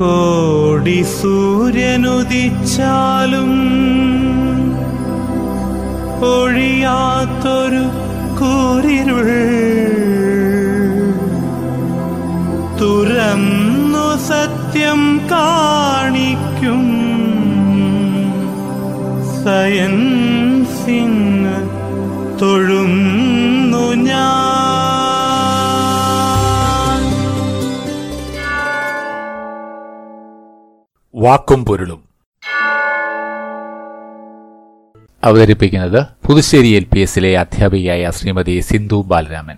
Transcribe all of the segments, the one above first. കോടി സൂര്യനുദിച്ചാലും ഒഴിയാത്തൊരു കൂരിരുൾ തുറന്നു സത്യം കാണിക്കും സയൻസിന് തൊഴുന്നു ഞാൻ. വാക്കും പൊരുളും അവതരിപ്പിക്കുന്നത് പുതുശ്ശേരി LPS അധ്യാപികയായ ശ്രീമതി സിന്ധു ബാലരാമൻ.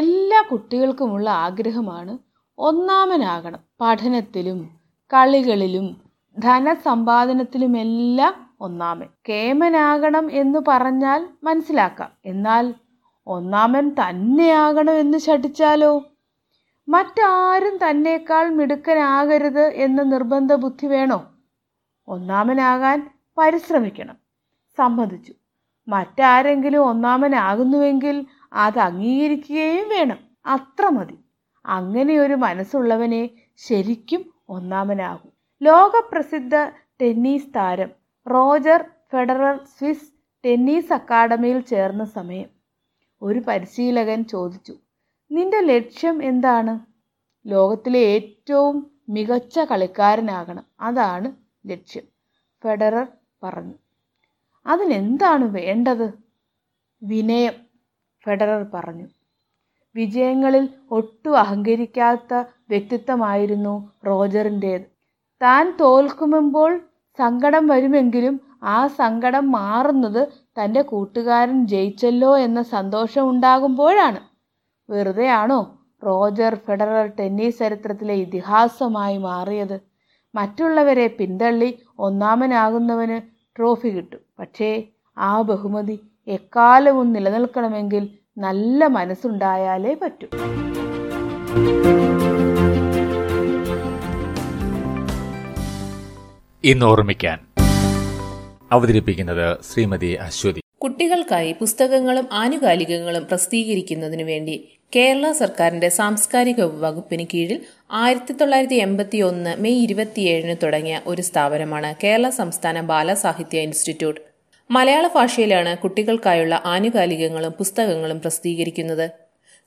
എല്ലാ കുട്ടികൾക്കുമുള്ള ആഗ്രഹമാണ് ഒന്നാമനാകണം. പഠനത്തിലും കളികളിലും ധനസമ്പാദനത്തിലുമെല്ലാം ഒന്നാമൻ. കേമനാകണം എന്ന് പറഞ്ഞാൽ മനസ്സിലാക്കാം, എന്നാൽ ഒന്നാമൻ തന്നെയാകണം എന്ന് ശഠിച്ചാലോ? മറ്റാരും തന്നേക്കാൾ മിടുക്കനാകരുത് എന്ന നിർബന്ധ ബുദ്ധി വേണോ? ഒന്നാമനാകാൻ പരിശ്രമിക്കണം, സമ്മതിച്ചു. മറ്റാരെങ്കിലും ഒന്നാമനാകുന്നുവെങ്കിൽ അത് അംഗീകരിക്കുകയും വേണം, അത്ര മതി. അങ്ങനെയൊരു മനസ്സുള്ളവനെ ശരിക്കും ഒന്നാമനാകും. ലോകപ്രസിദ്ധ ടെന്നീസ് താരം റോജർ ഫെഡറർ സ്വിസ് ടെന്നീസ് അക്കാഡമിയിൽ ചേർന്ന സമയം ഒരു പരിശീലകൻ ചോദിച്ചു, നിന്റെ ലക്ഷ്യം എന്താണ്? ലോകത്തിലെ ഏറ്റവും മികച്ച കളിക്കാരനാകണം, അതാണ് ലക്ഷ്യം, ഫെഡറർ പറഞ്ഞു. അതിനെന്താണ് വേണ്ടത്? വിനയം, ഫെഡറർ പറഞ്ഞു. വിജയങ്ങളിൽ ഒട്ടും അഹങ്കരിക്കാത്ത വ്യക്തിത്വമായിരുന്നു റോജറിൻ്റേത്. താൻ തോൽക്കുമ്പോൾ സങ്കടം വരുമെങ്കിലും ആ സങ്കടം മാറുന്നത് തൻ്റെ കൂട്ടുകാരൻ ജയിച്ചല്ലോ എന്ന സന്തോഷം ഉണ്ടാകുമ്പോഴാണ്. വെറുതെയാണോ റോജർ ഫെഡറർ ടെന്നീസ് ചരിത്രത്തിലെ ഇതിഹാസമായി മാറിയത്? മറ്റുള്ളവരെ പിന്തള്ളി ഒന്നാമനാകുന്നവന് ട്രോഫി കിട്ടും, പക്ഷേ ആ ബഹുമതി എക്കാലവും നിലനിൽക്കണമെങ്കിൽ നല്ല മനസ്സുണ്ടായാലേ പറ്റൂ. ഇന്ന് ഓർമ്മിക്കാൻ അവതരിപ്പിക്കുന്നത് ശ്രീമതി അശ്വതി. കുട്ടികൾക്കായി പുസ്തകങ്ങളും ആനുകാലികങ്ങളും പ്രസിദ്ധീകരിക്കുന്നതിനു വേണ്ടി കേരള സർക്കാരിന്റെ സാംസ്കാരിക വകുപ്പിന് കീഴിൽ 1981 മെയ് 27-ന് തുടങ്ങിയ ഒരു സ്ഥാപനമാണ് കേരള സംസ്ഥാന ബാലസാഹിത്യ ഇൻസ്റ്റിറ്റ്യൂട്ട്. മലയാള ഭാഷയിലാണ് കുട്ടികൾക്കായുള്ള ആനുകാലികങ്ങളും പുസ്തകങ്ങളും പ്രസിദ്ധീകരിക്കുന്നത്.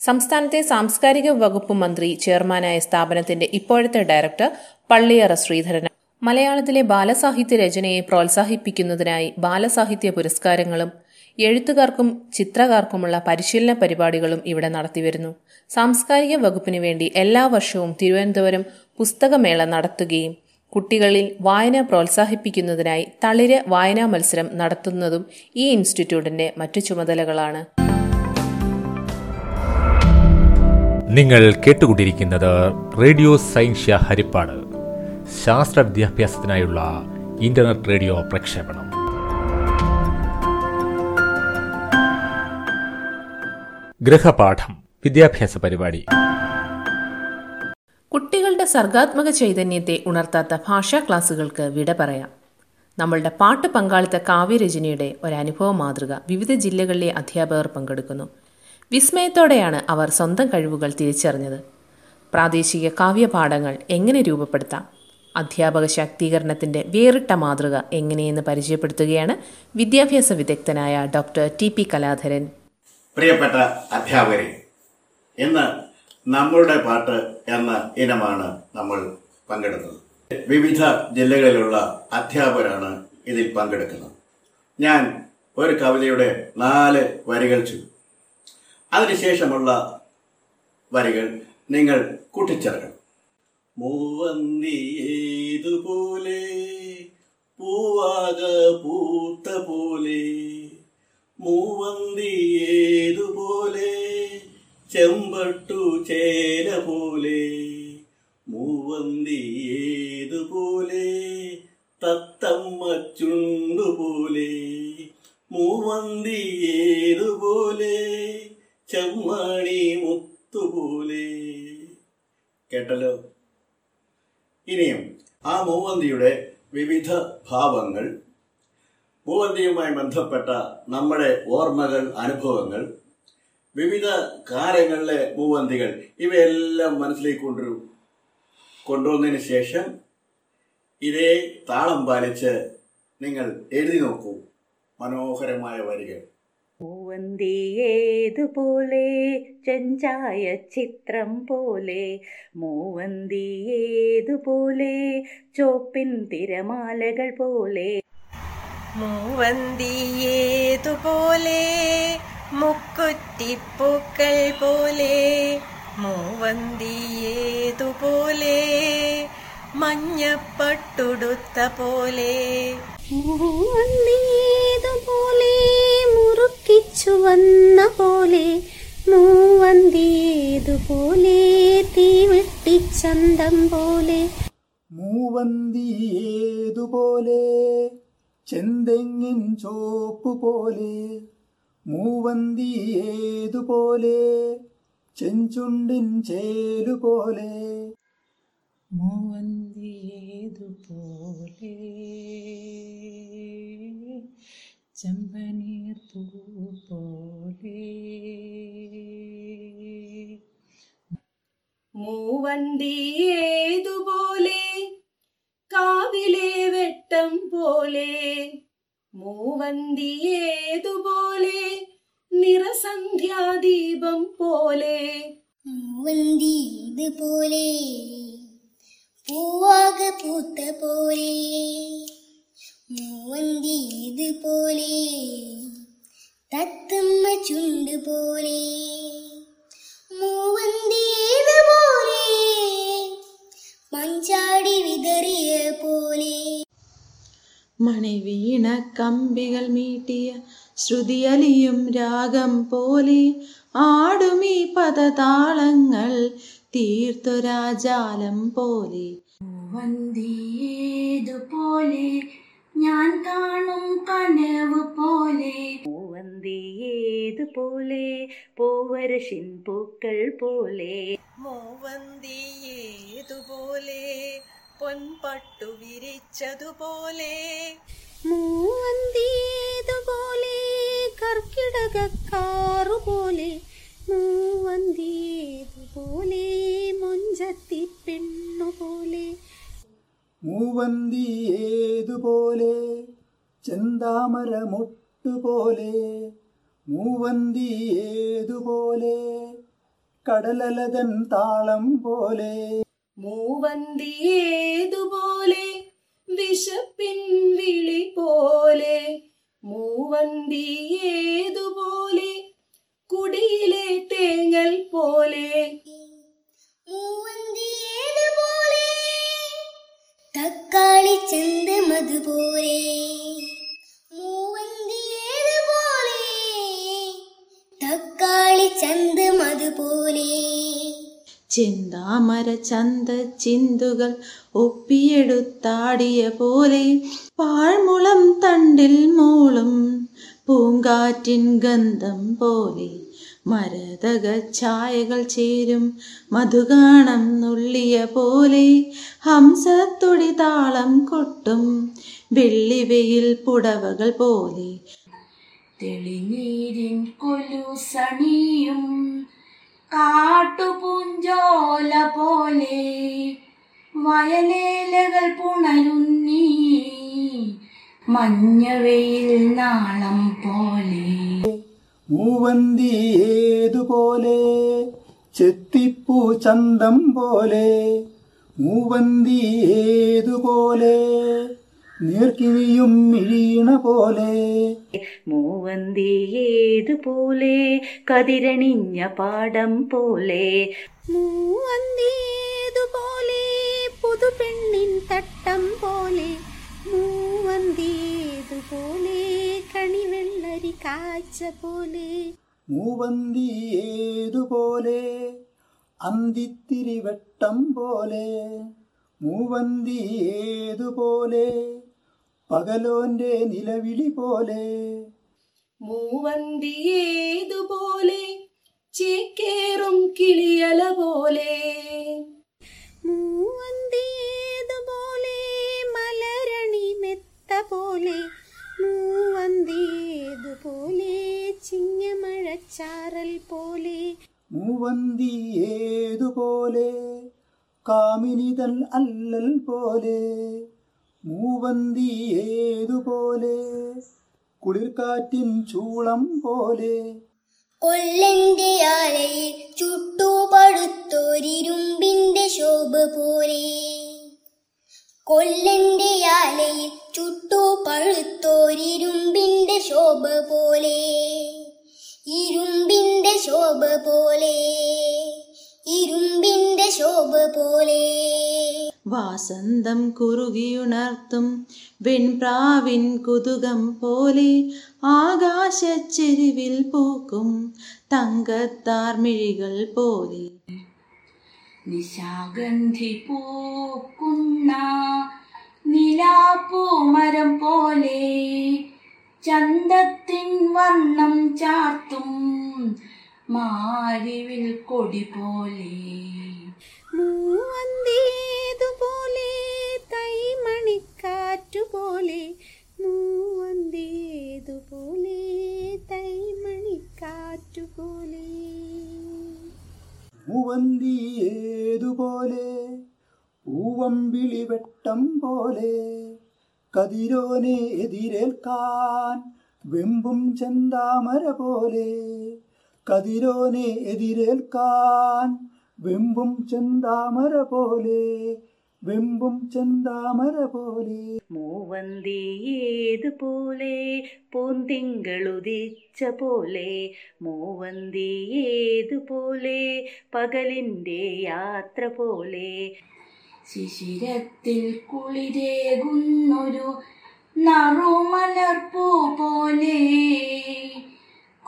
സംസ്ഥാനത്തെ സാംസ്കാരിക വകുപ്പ് മന്ത്രി ചെയർമാനായ സ്ഥാപനത്തിന്റെ ഇപ്പോഴത്തെ ഡയറക്ടർ പള്ളിയറ ശ്രീധരൻ മലയാളത്തിലെ ബാലസാഹിത്യ രചനയെ പ്രോത്സാഹിപ്പിക്കുന്നതിനായി ബാലസാഹിത്യ പുരസ്കാരങ്ങളും എഴുത്തുകാർക്കും ചിത്രകാർക്കുമുള്ള പരിശീലന പരിപാടികളും ഇവിടെ നടത്തിവരുന്നു. സാംസ്കാരിക വകുപ്പിനു വേണ്ടി എല്ലാ വർഷവും തിരുവനന്തപുരം പുസ്തകമേള നടത്തുകയും കുട്ടികളിൽ വായന പ്രോത്സാഹിപ്പിക്കുന്നതിനായി തളിര് വായനാ മത്സരം നടത്തുന്നതും ഈ ഇൻസ്റ്റിറ്റ്യൂട്ടിന്റെ മറ്റു ചുമതലകളാണ്. നിങ്ങൾ കേട്ടുകൊണ്ടിരിക്കുന്നത് റേഡിയോ സയൻഷ്യ ഹരിപ്പാട്, ശാസ്ത്ര വിദ്യാഭ്യാസത്തിനായുള്ള ഇന്റർനെറ്റ് റേഡിയോ പ്രക്ഷേപണം. ഗൃഹപാഠം വിദ്യാഭ്യാസ പരിപാടി. കുട്ടികളുടെ സർഗാത്മക ചൈതന്യത്തെ ഉണർത്താത്ത ഭാഷാ ക്ലാസുകൾക്ക് വിട പറയാം. നമ്മളുടെ പാട്ട് പങ്കാളിത്ത കാവ്യരചനയുടെ ഒരനുഭവ മാതൃക വിവിധ ജില്ലകളിലെ അധ്യാപകർ പങ്കെടുക്കുന്നു. വിസ്മയത്തോടെയാണ് അവർ സ്വന്തം കഴിവുകൾ തിരിച്ചറിഞ്ഞത്. പ്രാദേശിക കാവ്യപാഠങ്ങൾ എങ്ങനെ രൂപപ്പെടുത്താം, അധ്യാപക ശാക്തീകരണത്തിൻ്റെ വേറിട്ട മാതൃക എങ്ങനെയെന്ന് പരിചയപ്പെടുത്തുകയാണ് വിദ്യാഭ്യാസ വിദഗ്ധനായ ഡോക്ടർ TP കലാധരൻ. പ്രിയപ്പെട്ട അധ്യാപകരെ, ഇന്ന് നമ്മളുടെ പാട്ട് എന്ന ഇനമാണ് നമ്മൾ പങ്കെടുക്കുന്നത്. വിവിധ ജില്ലകളിലുള്ള അധ്യാപകരാണ് ഇതിൽ പങ്കെടുക്കുന്നത്. ഞാൻ ഒരു കവിതയുടെ 4 വരികൾ ചൊല്ലും. അതിനുശേഷമുള്ള വരികൾ നിങ്ങൾ കൂട്ടിച്ചേർക്കണം. മൂവന്തിയേതുപോലെ പൂവാക പൂത്ത പോലെ മൂവന്തി ഏതുപോലെ ചെമ്പട്ടു ചേല പോലെ മൂവന്തി ഏതുപോലെ തത്തമ്മ ചുണ്ടുപോലെ മൂവന്തി ഏതുപോലെ ചെമ്മാണി മുത്തുപോലെ. കേട്ടല്ലോ? ഇനിയും ആ മൂവന്തിയുടെ വിവിധ ഭാവങ്ങൾ, മൂവന്തിയുമായി ബന്ധപ്പെട്ട നമ്മുടെ ഓർമ്മകൾ, അനുഭവങ്ങൾ, വിവിധ കാര്യങ്ങളിലെ മൂവന്തികൾ, ഇവയെല്ലാം മനസ്സിലേക്ക് കൊണ്ടുവന്നതിന് ശേഷം ഇതേ താളം പാലിച്ച് നിങ്ങൾ എഴുതി നോക്കൂ മനോഹരമായ വരികൾ. മൂവന്തി ഏതുപോലെ ചെഞ്ചായ ചിത്രം പോലെ മൂവന്തി ഏതുപോലെ ചോപ്പിൻ തിരമാലകൾ പോലെ മൂവന്തി ഏതുപോലെ മുക്കുറ്റിപ്പൂക്കൾ പോലെ മൂവന്തി ഏതുപോലെ മഞ്ഞപ്പട്ടുടുത്ത പോലെ മൂവന്തി ഏതുപോലെ മുറുക്കിച്ചു വന്ന പോലെ മൂവന്തി ഏതുപോലെ തീവെട്ടിച്ചന്തം പോലെ മൂവന്തി ഏതുപോലെ ചെന്തെങ്ങിൻ ചോപ്പ് പോലെ മൂവന്തി ഏതുപോലെ ചെഞ്ചുണ്ടിൻ ചേലുപോലെ മൂവന്തി ഏതുപോലെ ചെമ്പനീർ പൂ പോലെ മൂവന്തി ഏതുപോലെ കാവിലെ വെട്ടം പോലെ മൂവന്തി ഏതുപോലെ നിറസന്ധ്യാദീപം പോലെ മൂവന്തി ഏതുപോലെ പൂവാക പൂത്ത പോലെ മൂവന്തി ഏതുപോലെ തത്തമ്മ ചുണ്ട് പോലെ മൂവന്തി ഏതുപോലെ മഞ്ചാടി വിതറിയ പോലെ മണിവീണ കമ്പികൾ മീട്ടിയ ശ്രുതിയലിയും രാഗം പോലെ ആടുമീ പദതാളങ്ങൾ തീർത്തൊരാജാലം പോലെ മൂവന്തി ഏതുപോലെ ഞാൻ കാണും കനവ് പോലെ മൂവന്തി ഏതുപോലെ പൂവരശിൻ പൂക്കൾ പോലെ മൂവന്തി ഏതുപോലെ പൊൻപട്ടു വിരിച്ചതുപോലെ മൂവന്തി ഏതുപോലെ കർക്കിടകക്കാറു പോലെ മൂവന്തി ഏതുപോലെ മുഞ്ചത്തി പെണ്ണുപോലെ മൂവന്തി ഏതുപോലെ ചെന്താമര മുട്ടുപോലെ മൂവന്തി ഏതുപോലെ കടലലതൻ താളം പോലെ മൂവന്തി ഏതുപോലെ വിശപ്പിൻ വിളി പോലെ മൂവന്തി ഏതുപോലെ കുടിയിലെ തേങ്ങൽ പോലെ മൂവന്തി ഏതുപോലെ തക്കാളി ചെന്തമതു പോലെ മൂവന്തി ഏതുപോലെ തക്കാളി ചെന്തമതു പോലെ ചെന്താമര ചന്ത ചിന്തുകൾ ഒപ്പിയെടുത്താടിയ പോലെ പാഴ്മുളം തണ്ടിൽ മൂളും പൂങ്കാറ്റിൻ ഗന്ധം പോലെ മരതക ഛായകൾ ചേരും മധുഗാനം നുള്ളിയ പോലെ ഹംസത്തൊടി താളം കൊട്ടും വെള്ളിവെയിൽ പുടവകൾ പോലെ തെളിനീരിൻ കൊലുസണിയും കാട്ടുപൂഞ്ചോല പോലെ വയലേലകൾ പുണരുന്നീ മഞ്ഞവെയിൽ നാളം പോലെ മൂവന്തി ഏതുപോലെ ചെത്തിപ്പൂ ചന്തം പോലെ മൂവന്തി ഏതുപോലെ നീർക്കിഴിയും മിഴിയണ പോലെ മൂവന്തി ഏതുപോലെ കതിരണിഞ്ഞ പാടം പോലെ മൂവന്തി ഏതുപോലെ പുതുപെണ്ണിൻ തട്ടം പോലെ മൂവന്തിയേതുപോലെ കണിവെള്ളരി കാഴ്ച പോലെ, മൂവന്തിയേതുപോലെ അന്തിത്തിരിവട്ടം പോലെ, മൂവന്തിയേതുപോലെ പകലോന്റെ നിലവിളി പോലെ, മൂവന്തിയേതുപോലെ ചേക്കേറും കിളിയല പോലെ, മൂവന്തിയേതുപോലെ മലരണി മെത്ത പോലെ, മൂവന്തിയേതുപോലെ ചിങ്ങമഴച്ചാറൽ പോലെ, മൂവന്തിയേതുപോലെ കാമിനിതൻ അല്ലൽ പോലെ, മൂവന്തിയേതുപോലെ കുളിർക്കാറ്റിൻ ചൂളം പോലെ, കൊല്ലന്റെ ആലയിൽ ചുട്ടുപടുത്തൊരിരുമ്പിന്റെ ശോഭ പോലെ, കൊല്ലന്റെ ആലയിൽ ചുട്ടുപഴുത്തൊരിരുമ്പിന്റെ ശോഭ പോലെ, ഇരുമ്പിന്റെ ശോഭ പോലെ, ഇരുമ്പിന്റെ ശോഭ പോലെ, വാസന്തം കുറുകിയുണർത്തും വെൺപ്രാവിൻ കുതുകം പോലെ, ആകാശച്ചെരുവിൽ പൂക്കും തങ്കത്താർമിഴികൾ പോലെ, നിശാഗന്ധി പൂക്കുന്ന നിലാപ്പൂമരം പോലെ, ചന്തത്തിൻ വർണ്ണം ചാർത്തും മാരിവിൽ കൊടി പോലെ, മൂവന്തിയേതുപോലെ തൈമണിക്കാറ്റുപോലെ, മൂവന്തിയേതുപോലെ തൈമണിക്കാറ്റുപോലെ, മൂവന്തിയേതുപോലെ പൂവമ്പിളി വെട്ടം പോലെ, കതിരോനെ എതിരേൽക്കാൻ വെമ്പും ചെന്താമര പോലെ, കതിരോനെ എതിരേൽക്കാൻ വെമ്പും ചെന്താമര പോലെ, വെമ്പും ചെന്താമര പോലെ, മൂവന്തിയേതുപോലെ പൂന്തിങ്കളുദിച്ച പോലെ, മൂവന്തിയേതുപോലെ പകലിൻ്റെ യാത്ര പോലെ, ശിശിരത്തിൽ കുളിരേകുന്നൊരു നറുമലർപ്പൂ പോലെ,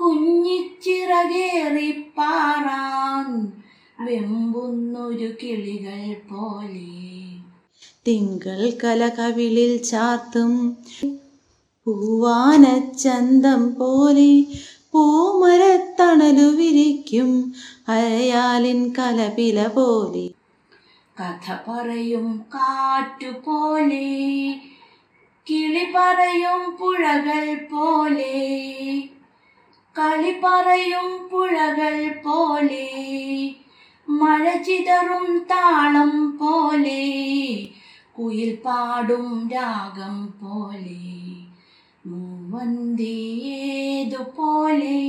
കുഞ്ഞിച്ചിറകേറിപ്പാറാൻ വെമ്പുന്നൊരു കിളികൾ പോലെ, തിങ്കൾ കലകവിളിൽ ചാർത്തും പൂവാനച്ചന്തം പോലെ, പൂമരത്തണലു വിരിക്കും അരയാലിൻ കലപില പോലെ, കഥ പറയും കാറ്റുപോലെ, കിളി പറയും പുഴകൾ പോലെ, കളി പറയും പുഴകൾ പോലെ, മഴ ചിതറും താളം പോലെ, കുയിൽ പാടും രാഗം പോലെ, മൂവന്തിയേതുപോലെ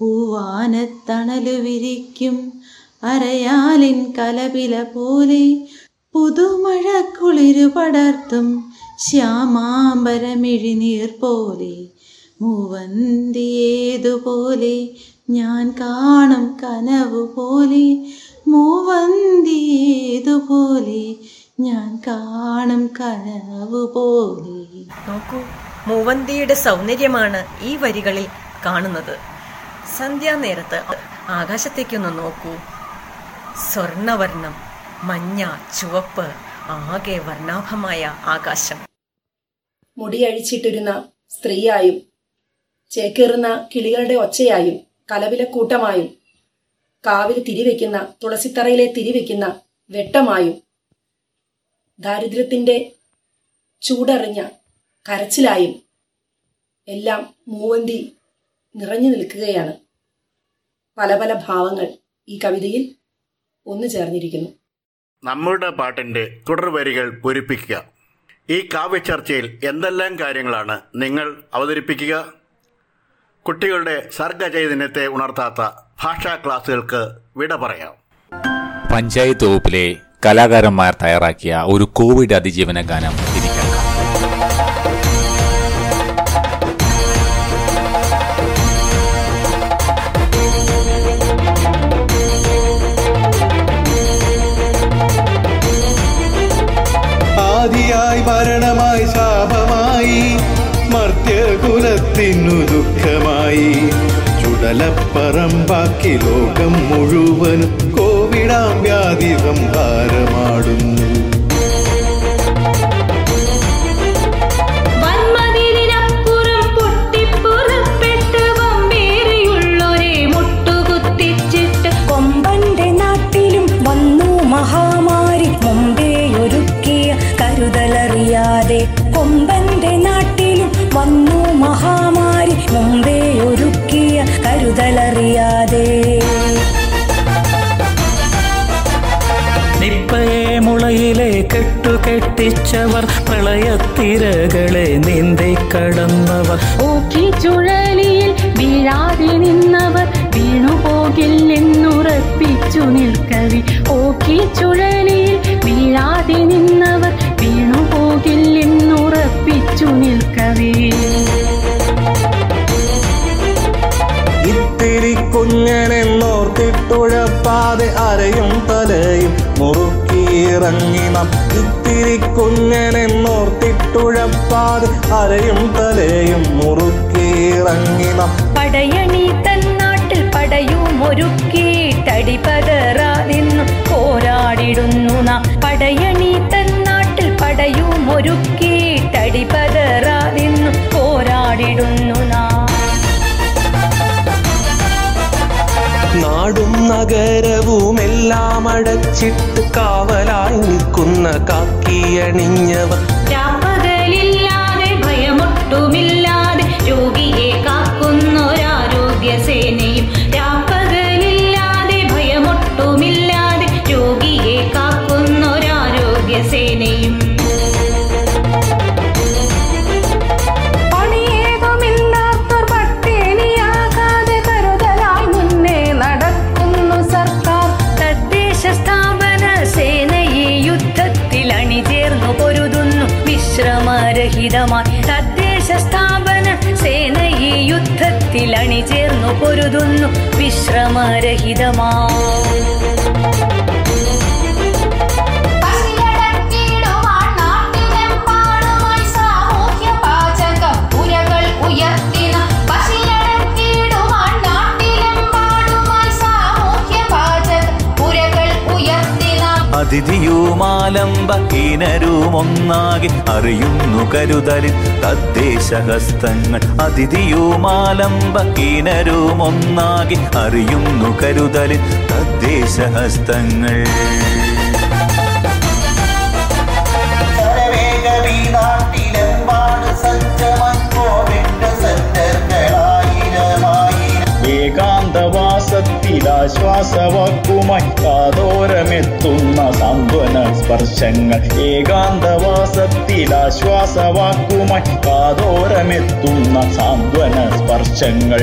പൂവാനത്തണലു വിരിക്കും അരയാലിൻ കലപില പോലെ, പുതുമഴ കുളിരു പടർത്തും ശ്യാമാംബരമിഴിനീർ പോലെ, മൂവന്തിയേതുപോലെ ഞാൻ കാണും കനവു പോലെ, മൂവന്തിയേതുപോലെ ഞാൻ കാണും കനവു പോലെ. നോക്കൂ, മൂവന്തിയുടെ സൗന്ദര്യമാണ് ഈ വരികളിൽ കാണുന്നത്. സന്ധ്യാനേരത്ത് ആകാശത്തേക്കൊന്ന് നോക്കൂ. സ്വർണവർണം, മഞ്ഞ, ചുവപ്പ്, ആകെ വർണ്ണാഭമായ ആകാശം. മുടിയഴിച്ചിട്ടിരുന്ന സ്ത്രീയായും ചേക്കേറുന്ന കിളികളുടെ ഒച്ചയായും കലവിലക്കൂട്ടമായും കാവിൽ തിരിവെക്കുന്ന തുളസിത്തറയിലെ തിരിവെക്കുന്ന വെട്ടമായും ദാരിദ്ര്യത്തിന്റെ ചൂടറിഞ്ഞ കരച്ചിലായും എല്ലാം മൂവന്തി നിറഞ്ഞു നിൽക്കുകയാണ്. പല പല ഭാവങ്ങൾ ഈ കവിതയിൽ ഒന്നു ചേർന്നിരിക്കുന്നു. നമ്മുടെ പാട്ടിന്റെ തുടർവരികൾ പൂരിപ്പിക്കുക. ഈ കാവ്യ ചർച്ചയിൽ എന്തെല്ലാം കാര്യങ്ങളാണ് നിങ്ങൾ അവതരിപ്പിക്കുക? കുട്ടികളുടെ സർഗചൈതന്യത്തെ ഉണർത്താത്ത ഭാഷാ ക്ലാസുകൾക്ക് വിട പറയാം. പഞ്ചായത്ത് വകുപ്പിലെ കലാകാരന്മാർ തയ്യാറാക്കിയ ഒരു കോവിഡ് അതിജീവന ഗാനം. കാരണമായി ശാപമായി മർത്യകുലത്തിനു ദുഃഖമായി ചുടലപ്പറമ്പാക്കി ലോകം മുഴുവനും കോവിഡാം വ്യാധി സംഹാരമാടുന്നു. കൊമ്പന്റെ നാട്ടിലും വന്നു മഹാമാരി മുമ്പേ ഒരുക്കിയ കരുതലറിയാതെ. നിപ്പയെ മുളയിലെ കെട്ടുകെട്ടിച്ചവർ, പ്രളയത്തിരകളെ നീന്തി കടന്നവർ, ഓക്കിച്ചുഴലിയിൽ വീഴാതെ നിന്നവർ, വീണുപോകില്ലെന്നുറപ്പിച്ചു നിൽക്കവി, ഓക്കിച്ചുഴലിയിൽ വീഴാതെ നിന്നവർ, വീണുപോകില്ലെന്നുറപ്പിച്ചു നിൽക്കവി. ഇത്തിരി കുഞ്ഞനെന്നോർത്തിട്ടുഴപ്പാതെ അരയും തലയും മുറുക്കിയിറങ്ങിണം, ഇത്തിരി കുഞ്ഞനെന്നോർത്തിട്ടുഴപ്പാതെ അരയും തലയും മുറുക്കിയിറങ്ങിണം. പടയണി തന്നാട്ടിൽ പടയും ഒരുക്കിയിട്ടടി പതറാതിന്നും പോരാടിടുന്നു നാം, പടയണി തന്നാട്ടിൽ പടയും ഒരുക്കിയിട്ടടി പതറാതിന്നും പോരാടിടുന്നു നാം. നാടും നഗരവുമെല്ലാം അടച്ചിട്ട് കാവലായി നിൽക്കുന്ന കാക്കിയണിഞ്ഞവർ, രാപ്പകലില്ലാതെ ഭയമൊട്ടുമില്ലാതെ രോഗിയെ കാക്കുന്നൊരാരോഗ്യ സേനയും, രാപ്പകലില്ലാതെ ഭയമൊട്ടുമില്ലാതെ രോഗിയെ കാക്കുന്നൊരാരോഗ്യ സേനയും. വിശ്രമരഹിതമായി തദ്ദേശ സ്ഥാപന സേന ഈ യുദ്ധത്തിൽ അണിചേർന്നു പൊരുതുന്നു വിശ്രമരഹിതമായി. അതിഥിയുമാലംബഹീനരുമൊന്നാകെ അറിയുന്നു കരുതലിൽ തദ്ദേശഹസ്തങ്ങൾ, അതിഥിയുമാലംബഹീനരുമൊന്നാകെ അറിയുന്നു കരുതലിൽ തദ്ദേശഹസ്തങ്ങൾ. ഏകാന്തവാസത്തിലാശ്വാസവാക്കുമായി കാതോരമെത്തുന്ന സാന്ത്വന സ്പർശങ്ങൾ, ഏകാന്തവാസത്തിലാശ്വാസവാക്കുമായി കാതോരമെത്തുന്ന സാന്ത്വന സ്പർശങ്ങൾ.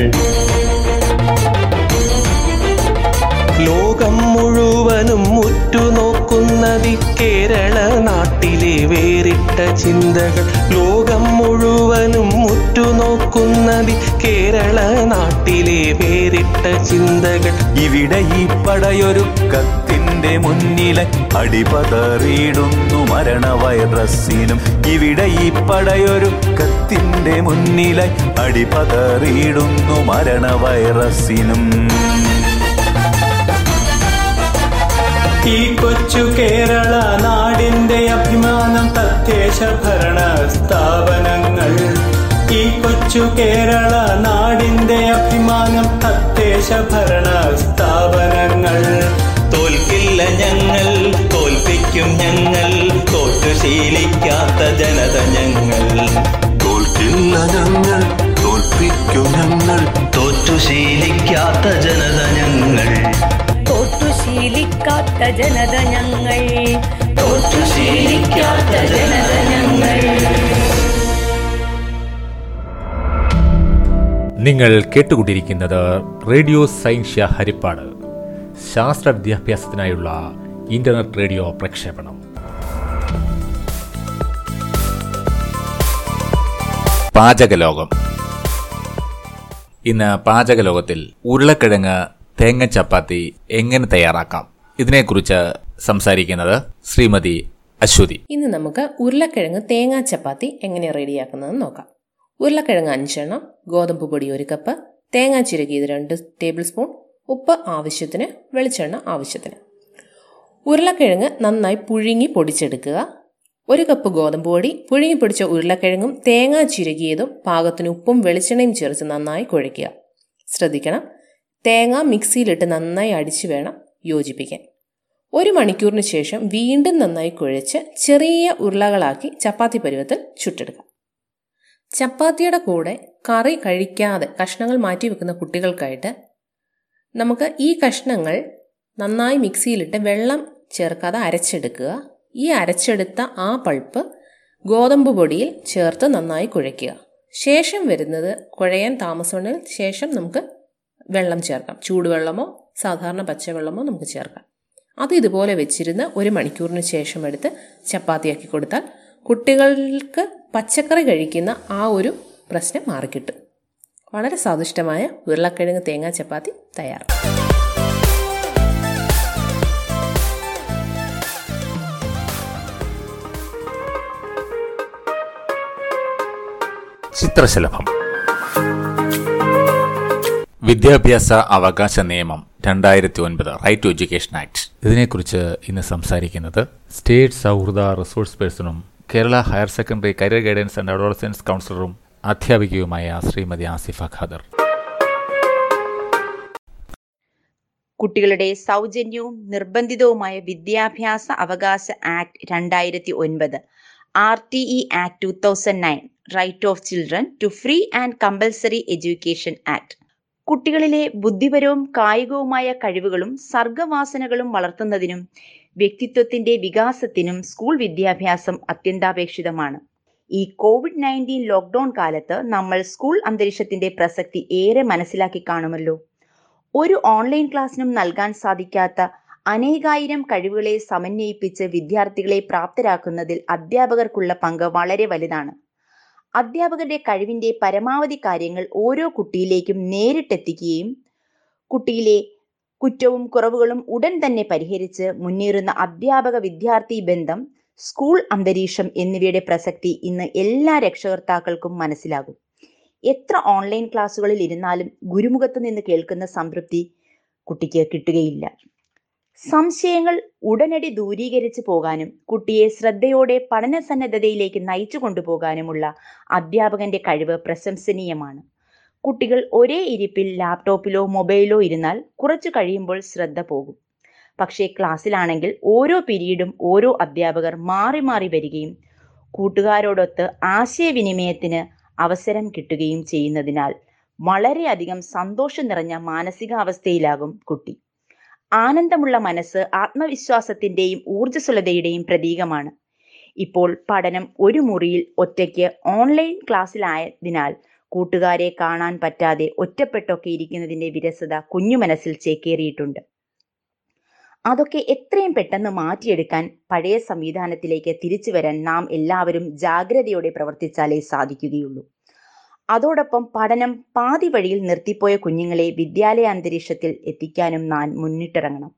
ലോകം മുഴുവനും ഉറ്റുനോക്കുന്നത് കേരള നാട്ടിലെ വേറിട്ട ചിന്തകൾ, ലോകം മുഴുവനും ഉറ്റുനോക്കുന്നത് കേരള നാട്ടിലെ വേറിട്ട ചിന്തകൾ. ഇവിടെ ഈ പടയൊരുക്കത്തിന്റെ മുന്നിലെ അടിപതറിയിടുന്നു മരണ വൈറസിനും, ഇവിടെ ഈ പടയൊരുക്കത്തിന്റെ മുന്നിലെ അടിപതറിയിടുന്നു മരണ വൈറസിനും. ഈ കൊച്ചു കേരള നാടിന്റെ അഭിമാനം തദ്ദേശ ഭരണ സ്ഥാപനങ്ങൾ, ഈ കൊച്ചു കേരള നാടിന്റെ അഭിമാനം തദ്ദേശ ഭരണ സ്ഥാപനങ്ങൾ. തോൽക്കില്ല ഞങ്ങൾ, തോൽപ്പിക്കും ഞങ്ങൾ, തോറ്റു ശീലിക്കാത്ത ജനത ഞങ്ങൾ. തോൽക്കില്ല ഞങ്ങൾ, തോൽപ്പിക്കും ഞങ്ങൾ, തോറ്റു ശീലിക്കാത്ത ജനത ഞങ്ങൾ. ശീലിക്കാത്ത ജനത ഞങ്ങൾ, തോറ്റു ശീലിക്കാത്ത ജനത ഞങ്ങൾ. നിങ്ങൾ കേട്ടുകൊണ്ടിരിക്കുന്നത് റേഡിയോ സയൻഷ്യ ഹരിപ്പാട്, ശാസ്ത്ര വിദ്യാഭ്യാസത്തിനായുള്ള ഇന്റർനെറ്റ് റേഡിയോ പ്രക്ഷേപണം. പാചകലോകം. ഇന്ന് പാചകലോകത്തിൽ ഉരുളക്കിഴങ്ങ് തേങ്ങ ചപ്പാത്തി എങ്ങനെ തയ്യാറാക്കാം, ഇതിനെക്കുറിച്ച് സംസാരിക്കുന്നത് ശ്രീമതി അശ്വതി. ഇന്ന് നമുക്ക് ഉരുളക്കിഴങ്ങ് തേങ്ങാ ചപ്പാത്തി എങ്ങനെ റെഡിയാക്കുന്നതെന്ന് നോക്കാം. ഉരുളക്കിഴങ്ങ് 5 എണ്ണം, ഗോതമ്പ് പൊടി 1 കപ്പ്, തേങ്ങ ചിരകിയത് 2 ടേബിൾ സ്പൂൺ, ഉപ്പ് ആവശ്യത്തിന്, വെളിച്ചെണ്ണ ആവശ്യത്തിന്. ഉരുളക്കിഴങ്ങ് നന്നായി പുഴുങ്ങി പൊടിച്ചെടുക്കുക. 1 കപ്പ് ഗോതമ്പ് പൊടി, പുഴുങ്ങി പൊടിച്ച ഉരുളക്കിഴങ്ങും തേങ്ങ ചിരകിയതും പാകത്തിന് ഉപ്പും വെളിച്ചെണ്ണയും ചേർത്ത് നന്നായി കുഴയ്ക്കുക. ശ്രദ്ധിക്കണം, തേങ്ങ മിക്സിയിലിട്ട് നന്നായി അടിച്ചു വേണം യോജിപ്പിക്കാൻ. 1 മണിക്കൂറിന് ശേഷം വീണ്ടും നന്നായി കുഴച്ച് ചെറിയ ഉരുളകളാക്കി ചപ്പാത്തി പരുവത്തിൽ ചുട്ടെടുക്കാം. ചപ്പാത്തിയുടെ കൂടെ കറി കഴിക്കാതെ കഷ്ണങ്ങൾ മാറ്റി വെക്കുന്ന കുട്ടികൾക്കായിട്ട് നമുക്ക് ഈ കഷ്ണങ്ങൾ നന്നായി മിക്സിയിലിട്ട് വെള്ളം ചേർക്കാതെ അരച്ചെടുക്കുക. ഈ അരച്ചെടുത്ത ആ പൾപ്പ് ഗോതമ്പ് പൊടിയിൽ ചേർത്ത് നന്നായി കുഴയ്ക്കുക. ശേഷം വരുന്നത് കുഴയാൻ താമസമുണ്ടെങ്കിൽ ശേഷം നമുക്ക് വെള്ളം ചേർക്കാം. ചൂടുവെള്ളമോ സാധാരണ പച്ചവെള്ളമോ നമുക്ക് ചേർക്കാം. അത് ഇതുപോലെ വെച്ചിരുന്ന് 1 മണിക്കൂറിന് ശേഷം എടുത്ത് ചപ്പാത്തിയാക്കി കൊടുത്താൽ കുട്ടികൾക്ക് പച്ചക്കറി കഴിക്കുന്ന ആ ഒരു പ്രശ്നം മാറിക്കിട്ടും. വളരെ സ്വാദിഷ്ടമായ ഉരുളക്കിഴങ്ങ് തേങ്ങാ ചപ്പാത്തി തയ്യാർ. ചിത്രശലഭം. വിദ്യാഭ്യാസ അവകാശ നിയമം 2009 റൈറ്റ് ടു എഡ്യൂക്കേഷൻ ആക്ട്. ഇതിനെക്കുറിച്ച് ഇന്ന് സംസാരിക്കുന്നത് സ്റ്റേറ്റ് സൗഹൃദ റിസോഴ്സ് പേഴ്സണും Kerala higher secondary career guidance and adolescence കൗൺസിലറും അധ്യാപികയുമായ ശ്രീമതി ആസിഫ ഖാദർ. കുട്ടികളുടെ സൗജന്യവും നിർബന്ധിതവുമായ വിദ്യാഭ്യാസ അവകാശ act 2009, RTE Act 2009, Right of Children to Free and Compulsory Education Act. കുട്ടികളിലെ ബുദ്ധിപരവും കായികവുമായ കഴിവുകളും സർഗവാസനകളും വളർത്തുന്നതിനും വ്യക്തിത്വത്തിന്റെ വികാസത്തിനും സ്കൂൾ വിദ്യാഭ്യാസം അത്യന്താപേക്ഷിതമാണ്. ഈ COVID-19 ലോക്ക്ഡൌൺ കാലത്ത് നമ്മൾ സ്കൂൾ അന്തരീക്ഷത്തിന്റെ പ്രസക്തി ഏറെ മനസ്സിലാക്കി കാണുമല്ലോ. ഒരു ഓൺലൈൻ ക്ലാസ്സിനും നൽകാൻ സാധിക്കാത്ത അനേകായിരം കഴിവുകളെ സമന്വയിപ്പിച്ച് വിദ്യാർത്ഥികളെ പ്രാപ്തരാക്കുന്നതിൽ അധ്യാപകർക്കുള്ള പങ്ക് വളരെ വലുതാണ്. അധ്യാപകരുടെ കഴിവിൻ്റെ പരമാവധി കാര്യങ്ങൾ ഓരോ കുട്ടിയിലേക്കും നേരിട്ടെത്തിക്കുകയും കുട്ടിയിലെ കുറ്റവും കുറവുകളും ഉടൻ തന്നെ പരിഹരിച്ച് മുന്നേറുന്ന അധ്യാപക വിദ്യാർത്ഥി ബന്ധം, സ്കൂൾ അന്തരീക്ഷം എന്നിവയുടെ പ്രസക്തി ഇന്ന് എല്ലാ രക്ഷകർത്താക്കൾക്കും മനസ്സിലാകും. എത്ര ഓൺലൈൻ ക്ലാസ്സുകളിൽ ഇരുന്നാലും ഗുരുമുഖത്ത് നിന്ന് കേൾക്കുന്ന സംതൃപ്തി കുട്ടിക്ക് കിട്ടുകയില്ല. സംശയങ്ങൾ ഉടനടി ദൂരീകരിച്ചു പോകാനും കുട്ടിയെ ശ്രദ്ധയോടെ പഠനസന്നദ്ധതയിലേക്ക് നയിച്ചു കൊണ്ടുപോകാനുമുള്ള അധ്യാപകന്റെ കഴിവ് പ്രശംസനീയമാണ്. കുട്ടികൾ ഒരേ ഇരിപ്പിൽ ലാപ്ടോപ്പിലോ മൊബൈലോ ഇരുന്നാൽ കുറച്ചു കഴിയുമ്പോൾ ശ്രദ്ധ പോകും. പക്ഷേ ക്ലാസ്സിലാണെങ്കിൽ ഓരോ പീരീഡും ഓരോ അധ്യാപകർ മാറി മാറി വരികയും കൂട്ടുകാരോടൊത്ത് ആശയവിനിമയത്തിന് അവസരം കിട്ടുകയും ചെയ്യുന്നതിനാൽ വളരെയധികം സന്തോഷം നിറഞ്ഞ മാനസികാവസ്ഥയിലാകും കുട്ടി. ആനന്ദമുള്ള മനസ്സ് ആത്മവിശ്വാസത്തിന്റെയും ഊർജ്ജസ്വലതയുടെയും പ്രതീകമാണ്. ഇപ്പോൾ പഠനം ഒരു മുറിയിൽ ഒറ്റയ്ക്ക് ഓൺലൈൻ ക്ലാസ്സിലായതിനാൽ കൂട്ടുകാരെ കാണാൻ പറ്റാതെ ഒറ്റപ്പെട്ടൊക്കെ ഇരിക്കുന്നതിന്റെ വിരസത കുഞ്ഞു മനസ്സിൽ ചേക്കേറിയിട്ടുണ്ട്. അതൊക്കെ എത്രയും പെട്ടെന്ന് മാറ്റിയെടുക്കാൻ പഴയ സംവിധാനത്തിലേക്ക് തിരിച്ചു വരാൻ നാം എല്ലാവരും ജാഗ്രതയോടെ പ്രവർത്തിച്ചാലേ സാധിക്കുകയുള്ളൂ. അതോടൊപ്പം പഠനം പാതി വഴിയിൽ നിർത്തിപ്പോയ കുഞ്ഞുങ്ങളെ വിദ്യാലയ അന്തരീക്ഷത്തിൽ എത്തിക്കാനും നാം മുന്നിട്ടിറങ്ങണം.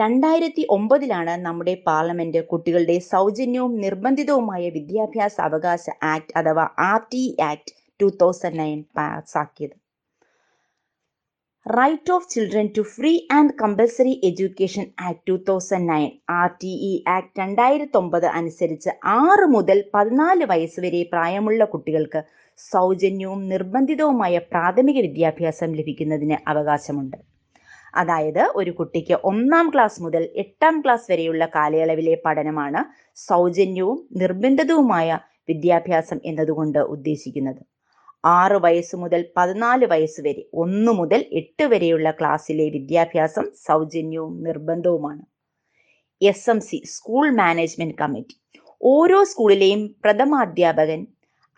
2009 നമ്മുടെ പാർലമെന്റ് കുട്ടികളുടെ സൗജന്യവും നിർബന്ധിതവുമായ വിദ്യാഭ്യാസ അവകാശ ആക്ട് അഥവാ RTE Act 2009 പാസാക്കിയത്. Right of children to free and compulsory education act 2009 RTE Act 2009 അനുസരിച്ച് 6 മുതൽ 14 വയസ്സ് വരെ പ്രായമുള്ള കുട്ടികൾക്ക് സൗജന്യവും നിർബന്ധിതവുമായ പ്രാഥമിക വിദ്യാഭ്യാസം ലഭിക്കുന്നതിന് അവകാശമുണ്ട്. അതായത് ഒരു കുട്ടിക്ക് 1ാം ക്ലാസ് മുതൽ 8ാം ക്ലാസ് വരെയുള്ള കാലയളവിലെ പഠനമാണ് സൗജന്യവും നിർബന്ധിതവുമായ വിദ്യാഭ്യാസം എന്നതുകൊണ്ട് ഉദ്ദേശിക്കുന്നത്. 6 വയസ്സ് മുതൽ 14 വയസ്സ് വരെ 1 മുതൽ 8 വരെയുള്ള ക്ലാസ്സിലെ വിദ്യാഭ്യാസം സൗജന്യവും നിർബന്ധവുമാണ്. SMC സ്കൂൾ മാനേജ്മെന്റ് കമ്മിറ്റി ഓരോ സ്കൂളിലെയും പ്രഥമാധ്യാപകൻ,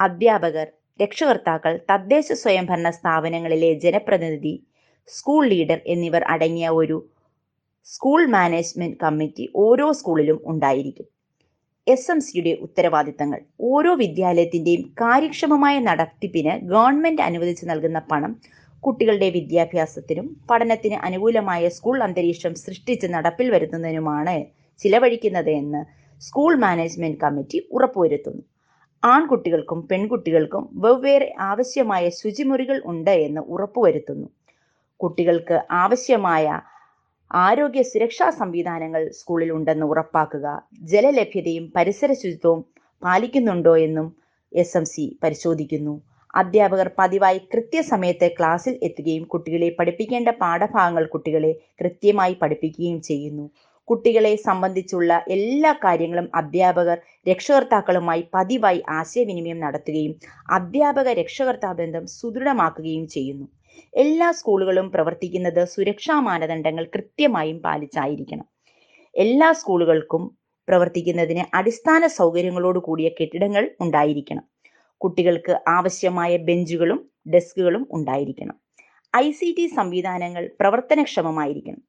അധ്യാപകർ, രക്ഷകർത്താക്കൾ, തദ്ദേശ സ്വയംഭരണ സ്ഥാപനങ്ങളിലെ ജനപ്രതിനിധി, സ്കൂൾ ലീഡർ എന്നിവർ അടങ്ങിയ ഒരു സ്കൂൾ മാനേജ്മെന്റ് കമ്മിറ്റി ഓരോ സ്കൂളിലും ഉണ്ടായിരിക്കും. SMCയുടെ ഉത്തരവാദിത്തങ്ങൾ: ഓരോ വിദ്യാലയത്തിൻ്റെയും കാര്യക്ഷമമായ നടത്തിപ്പിന് ഗവൺമെൻറ് അനുവദിച്ച് നൽകുന്ന പണം കുട്ടികളുടെ വിദ്യാഭ്യാസത്തിനും പഠനത്തിന് അനുകൂലമായ സ്കൂൾ അന്തരീക്ഷം സൃഷ്ടിച്ച് നടപ്പിൽ വരുത്തുന്നതിനുമാണ് ചിലവഴിക്കുന്നത് എന്ന് സ്കൂൾ മാനേജ്മെന്റ് കമ്മിറ്റി ഉറപ്പുവരുത്തുന്നു. ആൺകുട്ടികൾക്കും പെൺകുട്ടികൾക്കും വെവ്വേറെ ആവശ്യമായ ശുചിമുറികൾ ഉണ്ട് എന്ന് ഉറപ്പുവരുത്തുന്നു. കുട്ടികൾക്ക് ആവശ്യമായ ആരോഗ്യ സുരക്ഷാ സംവിധാനങ്ങൾ സ്കൂളിൽ ഉണ്ടെന്ന് ഉറപ്പാക്കുക. ജലലഭ്യതയും പരിസര ശുചിത്വവും പാലിക്കുന്നുണ്ടോ എന്നും SMC പരിശോധിക്കുന്നു. അധ്യാപകർ പതിവായി കൃത്യസമയത്ത് ക്ലാസ്സിൽ എത്തുകയും കുട്ടികളെ പഠിപ്പിക്കേണ്ട പാഠഭാഗങ്ങൾ കുട്ടികളെ കൃത്യമായി പഠിപ്പിക്കുകയും ചെയ്യുന്നു. കുട്ടികളെ സംബന്ധിച്ചുള്ള എല്ലാ കാര്യങ്ങളും അധ്യാപകർ രക്ഷകർത്താക്കളുമായി പതിവായി ആശയവിനിമയം നടത്തുകയും അധ്യാപക രക്ഷകർത്താ ബന്ധം സുദൃഢമാക്കുകയും ചെയ്യുന്നു. എല്ലാ സ്കൂളുകളും പ്രവർത്തിക്കുന്നത് സുരക്ഷാ മാനദണ്ഡങ്ങൾ കൃത്യമായും പാലിച്ചായിരിക്കണം. എല്ലാ സ്കൂളുകൾക്കും പ്രവർത്തിക്കുന്നതിന് അടിസ്ഥാന സൗകര്യങ്ങളോട് കൂടിയ കെട്ടിടങ്ങൾ ഉണ്ടായിരിക്കണം. കുട്ടികൾക്ക് ആവശ്യമായ ബെഞ്ചുകളും ഡെസ്കുകളും ഉണ്ടായിരിക്കണം. ICT സംവിധാനങ്ങൾ പ്രവർത്തനക്ഷമമായിരിക്കണം.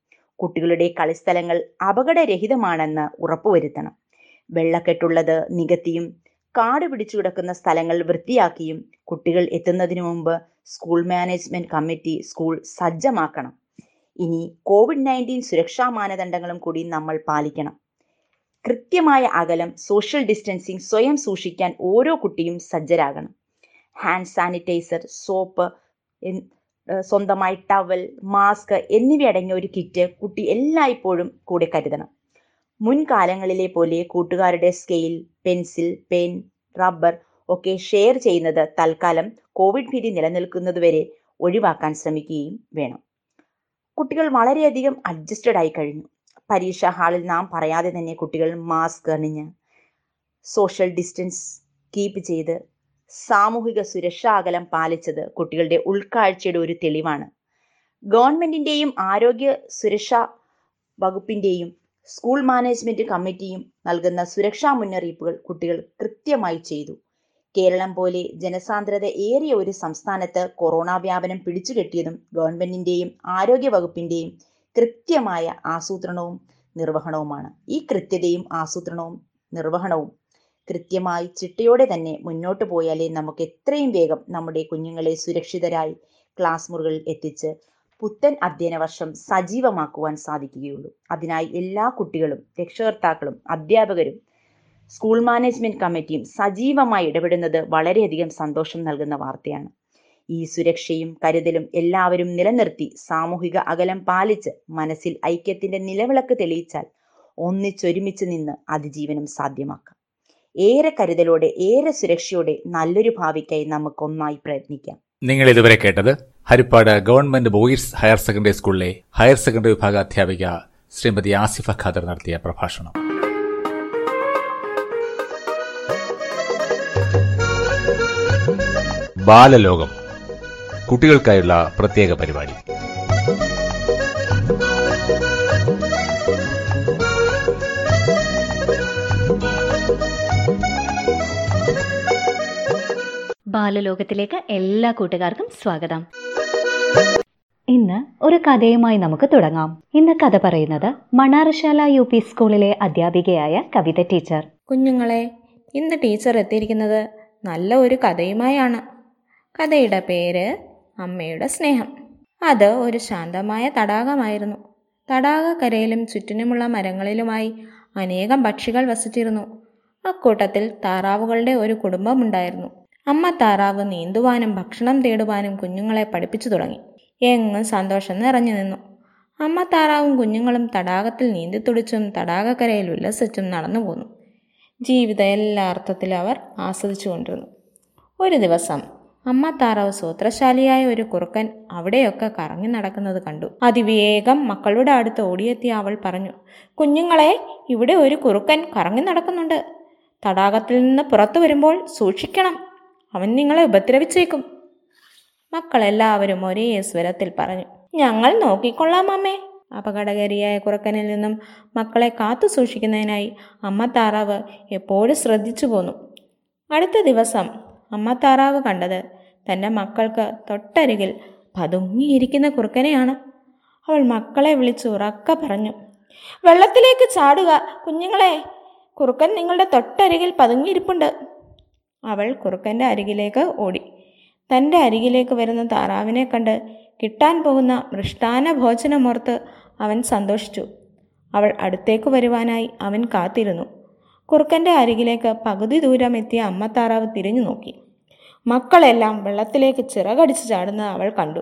കുട്ടികളുടെ കളിസ്ഥലങ്ങൾ അപകടരഹിതമാണെന്ന് ഉറപ്പുവരുത്തണം. വെള്ളക്കെട്ടുള്ളത് നികത്തിയും കാട് പിടിച്ചു കിടക്കുന്ന സ്ഥലങ്ങൾ വൃത്തിയാക്കിയും കുട്ടികൾ എത്തുന്നതിനു മുമ്പ് സ്കൂൾ മാനേജ്മെന്റ് കമ്മിറ്റി സ്കൂൾ സജ്ജമാക്കണം. ഇനി COVID-19 സുരക്ഷാ മാനദണ്ഡങ്ങളും കൂടി നമ്മൾ പാലിക്കണം. കൃത്യമായ അകലം, സോഷ്യൽ ഡിസ്റ്റൻസിങ് സ്വയം സൂക്ഷിക്കാൻ ഓരോ കുട്ടിയും സജ്ജരാകണം. ഹാൻഡ് സാനിറ്റൈസർ, സോപ്പ്, സ്വന്തമായി ടവൽ, മാസ്ക് എന്നിവയടങ്ങിയ ഒരു കിറ്റ് കുട്ടി എല്ലായ്പ്പോഴും കൂടെ കരുതണം. മുൻകാലങ്ങളിലെ പോലെ കൂട്ടുകാരുടെ സ്കെയിൽ, പെൻസിൽ, പെൻ, റബ്ബർ ഒക്കെ ഷെയർ ചെയ്യുന്നത് തൽക്കാലം കോവിഡ് ഭീതി നിലനിൽക്കുന്നതുവരെ ഒഴിവാക്കാൻ ശ്രമിക്കുകയും വേണം. കുട്ടികൾ വളരെയധികം അഡ്ജസ്റ്റഡ് ആയി കഴിഞ്ഞു. പരീക്ഷാ ഹാളിൽ നാം പറയാതെ തന്നെ കുട്ടികൾ മാസ്ക് അണിഞ്ഞ്, സോഷ്യൽ ഡിസ്റ്റൻസ് കീപ്പ് ചെയ്ത്, സാമൂഹിക സുരക്ഷാ അകലം പാലിച്ചത് കുട്ടികളുടെ ഉൾക്കാഴ്ചയുടെ ഒരു തെളിവാണ്. ഗവൺമെന്റിന്റെയും ആരോഗ്യ സുരക്ഷാ വകുപ്പിന്റെയും സ്കൂൾ മാനേജ്മെന്റ് കമ്മിറ്റിയും നൽകുന്ന സുരക്ഷാ മുന്നറിയിപ്പുകൾ കുട്ടികൾ കൃത്യമായി ചെയ്തു. കേരളം പോലെ ജനസാന്ദ്രത ഏറിയ ഒരു സംസ്ഥാനത്ത് കൊറോണ വ്യാപനം പിടിച്ചുകെട്ടിയതും ഗവൺമെന്റിന്റെയും ആരോഗ്യ വകുപ്പിന്റെയും കൃത്യമായ ആസൂത്രണവും നിർവഹണവുമാണ്. ഈ കൃത്യതയും ആസൂത്രണവും നിർവഹണവും കൃത്യമായി ചിട്ടയോടെ തന്നെ മുന്നോട്ട് പോയാലേ നമുക്ക് എത്രയും വേഗം നമ്മുടെ കുഞ്ഞുങ്ങളെ സുരക്ഷിതരായി ക്ലാസ് മുറികളിൽ എത്തിച്ച് പുത്തൻ അധ്യയന വർഷം സജീവമാക്കുവാൻ സാധിക്കുകയുള്ളൂ. അതിനായി എല്ലാ കുട്ടികളും രക്ഷകർത്താക്കളും അധ്യാപകരും സ്കൂൾ മാനേജ്മെന്റ് കമ്മിറ്റിയും സജീവമായി ഇടപെടുന്നത് വളരെയധികം സന്തോഷം നൽകുന്ന വാർത്തയാണ്. ഈ സുരക്ഷയും കരുതലും എല്ലാവരും നിലനിർത്തി സാമൂഹിക അകലം പാലിച്ച് മനസ്സിൽ ഐക്യത്തിന്റെ നിലവിളക്ക് തെളിയിച്ചാൽ ഒന്നിച്ചൊരുമിച്ച് നിന്ന് അതിജീവനം സാധ്യമാക്കാം. ഏറെ കരുതലോടെ ഏറെ സുരക്ഷയോടെ നല്ലൊരു ഭാവിക്കായി നമുക്ക് ഒന്നായി പ്രയത്നിക്കാം. നിങ്ങൾ ഇതുവരെ കേട്ടത് Haripad government boys higher secondary സ്കൂളിലെ ഹയർ സെക്കൻഡറി വിഭാഗ അധ്യാപിക ശ്രീമതി ആസിഫ ഖാദർ നടത്തിയ പ്രഭാഷണം. ബാലലോകം കുട്ടികൾക്കായുള്ള പ്രത്യേക പരിപാടി. ബാലലോകത്തിലേക്ക് എല്ലാ കൂട്ടുകാർക്കും സ്വാഗതം. ഇന്ന് ഒരു കഥയുമായി നമുക്ക് തുടങ്ങാം. ഇന്ന് കഥ പറയുന്നത് മണാറശാല UP സ്കൂളിലെ അധ്യാപികയായ കവിത ടീച്ചർ. കുഞ്ഞുങ്ങളെ, ഇന്ന് ടീച്ചർ എത്തിയിരിക്കുന്നത് നല്ല ഒരു കഥയുമായാണ്. കഥയുടെ പേര് അമ്മയുടെ സ്നേഹം. അത് ഒരു ശാന്തമായ തടാകമായിരുന്നു. തടാകക്കരയിലും ചുറ്റിനുമുള്ള മരങ്ങളിലുമായി അനേകം പക്ഷികൾ വസിച്ചിരുന്നു. അക്കൂട്ടത്തിൽ താറാവുകളുടെ ഒരു കുടുംബമുണ്ടായിരുന്നു. അമ്മ താറാവ് നീന്തുവാനും ഭക്ഷണം തേടുവാനും കുഞ്ഞുങ്ങളെ പഠിപ്പിച്ചു തുടങ്ങി. എങ്ങും സന്തോഷം നിറഞ്ഞു നിന്നു. അമ്മ താറാവും കുഞ്ഞുങ്ങളും തടാകത്തിൽ നീന്തിത്തുടിച്ചും തടാകക്കരയിൽ ഉല്ലസിച്ചും നടന്നു പോന്നു. ജീവിത എല്ലാ അർത്ഥത്തിലും അവർ ആസ്വദിച്ചു കൊണ്ടിരുന്നു. ഒരു ദിവസം അമ്മ താറാവ് സൂത്രശാലിയായ ഒരു കുറുക്കൻ അവിടെയൊക്കെ കറങ്ങി നടക്കുന്നത് കണ്ടു. അതിവേഗം മക്കളുടെ അടുത്ത് ഓടിയെത്തിയ അവൾ പറഞ്ഞു, കുഞ്ഞുങ്ങളെ, ഇവിടെ ഒരു കുറുക്കൻ കറങ്ങി നടക്കുന്നുണ്ട്. തടാകത്തിൽ നിന്ന് പുറത്തു വരുമ്പോൾ സൂക്ഷിക്കണം. അവൻ നിങ്ങളെ ഉപദ്രവിച്ചേക്കും. മക്കളെല്ലാവരും ഒരേ സ്വരത്തിൽ പറഞ്ഞു, ഞങ്ങൾ നോക്കിക്കൊള്ളാം അമ്മേ. അപകടകാരിയായ കുറുക്കനിൽ നിന്നും മക്കളെ കാത്തു സൂക്ഷിക്കുന്നതിനായി അമ്മ താറാവ് എപ്പോഴും ശ്രദ്ധിച്ചു പോന്നു. അടുത്ത ദിവസം അമ്മ താറാവ് കണ്ടത് തൻ്റെ മക്കൾക്ക് തൊട്ടരികിൽ പതുങ്ങിയിരിക്കുന്ന കുറുക്കനെയാണ്. അവൾ മക്കളെ വിളിച്ച് ഉറക്കെ പറഞ്ഞു, വെള്ളത്തിലേക്ക് ചാടുക കുഞ്ഞുങ്ങളെ, കുറുക്കൻ നിങ്ങളുടെ തൊട്ടരികിൽ പതുങ്ങിയിരിപ്പുണ്ട്. അവൾ കുറുക്കൻ്റെ അരികിലേക്ക് ഓടി. തൻ്റെ അരികിലേക്ക് വരുന്ന താറാവിനെ കണ്ട് കിട്ടാൻ പോകുന്ന മൃഷ്ടാന ഭോജനമോർത്ത് അവൻ സന്തോഷിച്ചു. അവൾ അടുത്തേക്ക് വരുവാനായി അവൻ കാത്തിരുന്നു. കുറുക്കൻ്റെ അരികിലേക്ക് പകുതി ദൂരം എത്തിയ അമ്മ താറാവ് തിരിഞ്ഞു നോക്കി. മക്കളെല്ലാം വെള്ളത്തിലേക്ക് ചിറകടിച്ച് ചാടുന്നത് അവൾ കണ്ടു.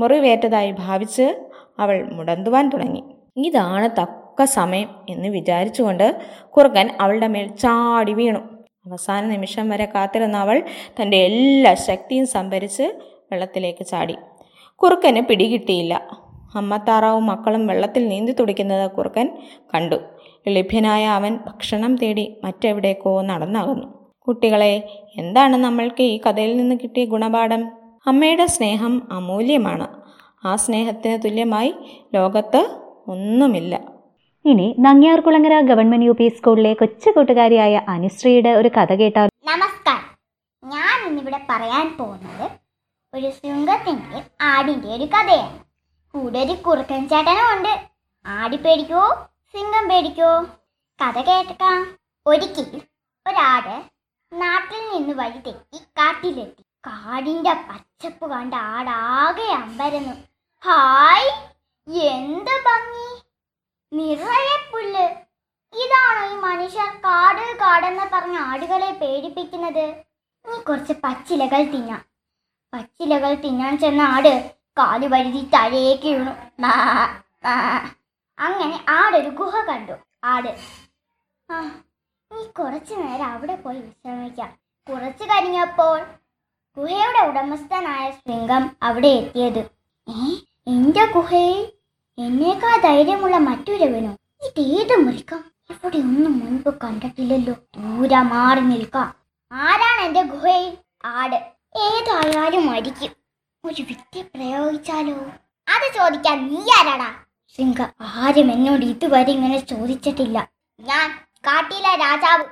മുറിവേറ്റതായി ഭാവിച്ച് അവൾ മുടന്തുവാൻ തുടങ്ങി. ഇതാണ് തക്ക സമയം എന്ന് വിചാരിച്ചുകൊണ്ട് കുറുക്കൻ അവളുടെ മേൽ ചാടി വീണു. അവസാന നിമിഷം വരെ കാത്തിരുന്ന അവൾ തൻ്റെ എല്ലാ ശക്തിയും സംഭരിച്ച് വെള്ളത്തിലേക്ക് ചാടി. കുറുക്കന് പിടികിട്ടിയില്ല. അമ്മത്താറാവും മക്കളും വെള്ളത്തിൽ നീന്തി തുടിക്കുന്നത് കുറുക്കൻ കണ്ടു. ലഭ്യനായ അവൻ ഭക്ഷണം തേടി മറ്റെവിടേക്കോ നടന്നാകുന്നു. കുട്ടികളെ, എന്താണ് നമ്മൾക്ക് ഈ കഥയിൽ നിന്ന് കിട്ടിയ ഗുണപാഠം? അമ്മയുടെ സ്നേഹം അമൂല്യമാണ്. ആ സ്നേഹത്തിന് തുല്യമായി ലോകത്ത് ഒന്നുമില്ല. ഇനി നങ്ങ്യാർകുളങ്ങര ഗവൺമെന്റ് യു പി സ്കൂളിലെ കൊച്ചുകൂട്ടുകാരിയായ അനുശ്രീയുടെ ഒരു കഥ കേട്ടാൽ. നമസ്കാരം. ഞാൻ ഇന്നിവിടെ പറയാൻ പോകുന്നത് ഒരു ശൃംഗത്തിന്റെ ആടിന്റെ ഒരു കഥയാണ്. കൂടെ ഒരു കുറുക്കൻ ചേട്ടനും ഉണ്ട്. ആടി പേടിക്കോ സിംഹം പേടിക്കോ? കഥ കേൾക്കാം. ഒരിക്കൽ ഒരാട് നാട്ടിൽ നിന്ന് വഴി തെറ്റി കാട്ടിലെത്തി. കാടിന്റെ പച്ചപ്പ് കണ്ട ആടാകെ അമ്പരന്നു. ഹായ്, എന്ത് ഭംഗി, നിറയെ പുല്ല്! ഇതാണോ ഈ മനുഷ്യർ കാട് കാടെന്ന് പറഞ്ഞ ആടുകളെ പേടിപ്പിക്കുന്നത്? നീ കുറച്ച് പച്ചിലകൾ തിന്നാം. പച്ചിലകൾ തിന്നാൻ ചെന്ന ആട് കാല് വഴുതി താഴേക്ക് വീണു. അങ്ങനെ ആടൊരു ഗുഹ കണ്ടു. ആട്, ആ, നീ കുറച്ചു നേരം അവിടെ പോയി വിശ്രമിക്കാം. കുറച്ചു കഴിഞ്ഞപ്പോൾ ഗുഹയുടെ ഉടമസ്ഥനായ ശൃംഗം അവിടെ എത്തിയത്. എന്റെ ഗുഹയിൽ എന്നേക്കാൾ ധൈര്യമുള്ള മറ്റൊരുവനോ? ഇതേത് മുറിക്കാം? ഇവിടെ ഒന്നും മുൻപ് കണ്ടിട്ടില്ലല്ലോ. ദൂരെ മാറി നിൽക്കാം. ആരാണ് എന്റെ ഗുഹയിൽ? ആട്. ഏതായാലും ആയിരിക്കും. ഒരു വ്യക്തി പ്രയോഗിച്ചാലോ? അത് ചോദിക്കാൻ നീ ആരാടാ? സിംഗ. ആരും എന്നോട് ഇതുവരെ ഇങ്ങനെ ചോദിച്ചിട്ടില്ല. ഞാൻ കാട്ടിലെ രാജാവ്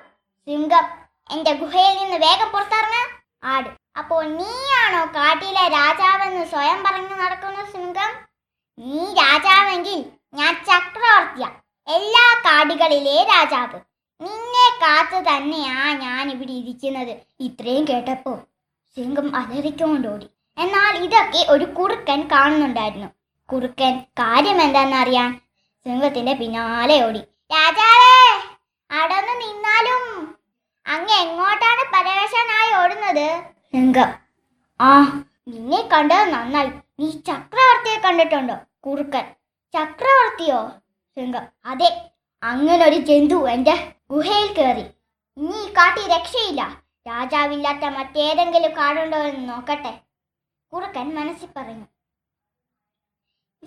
സിംഗം. എന്റെ ഗുഹയിൽ നിന്ന് വേഗം പുറത്തിറങ്ങ. ആട്. അപ്പോൾ നീയാണോ കാട്ടിലെ രാജാവെന്ന് സ്വയം പറഞ്ഞു നടക്കുന്നു സിംഗം? നീ രാജാവെങ്കിൽ ഞാൻ ചക്രവർത്തിയാ, എല്ലാ കാടുകളിലെ രാജാവ്. നിന്നെ കാത്തു തന്നെയാ ഞാൻ ഇവിടെ ഇരിക്കുന്നത്. ഇത്രയും കേട്ടപ്പോ സിംഗം അലറിക്കൊണ്ടോടി. എന്നാൽ ഇതൊക്കെ ഒരു കുറുക്കൻ കാണുന്നുണ്ടായിരുന്നു. കുറുക്കൻ കാര്യം എന്താണെന്നറിയാൻ സിംഹത്തിന്റെ പിന്നാലെ ഓടി. രാജാവേ, അടന്നു നിന്നാലും അങ്ങ് എങ്ങോട്ടാണ് പരവശനായി ഓടുന്നത്? സിംഹം. ആ, നിന്നെ കണ്ടത് നന്നായി. നീ ചക്രവർത്തിയെ കണ്ടിട്ടുണ്ടോ? കുറുക്കൻ. ചക്രവർത്തിയോ? സിംഹം. അതെ, അങ്ങനൊരു ജന്തു എന്റെ ഗുഹയിൽ കയറി. ഇനി ഈ കാട്ടി രക്ഷയില്ല. രാജാവില്ലാത്ത മറ്റേതെങ്കിലും കാടുണ്ടോ എന്ന് നോക്കട്ടെ, കുറുക്കൻ മനസ്സിൽ പറഞ്ഞു.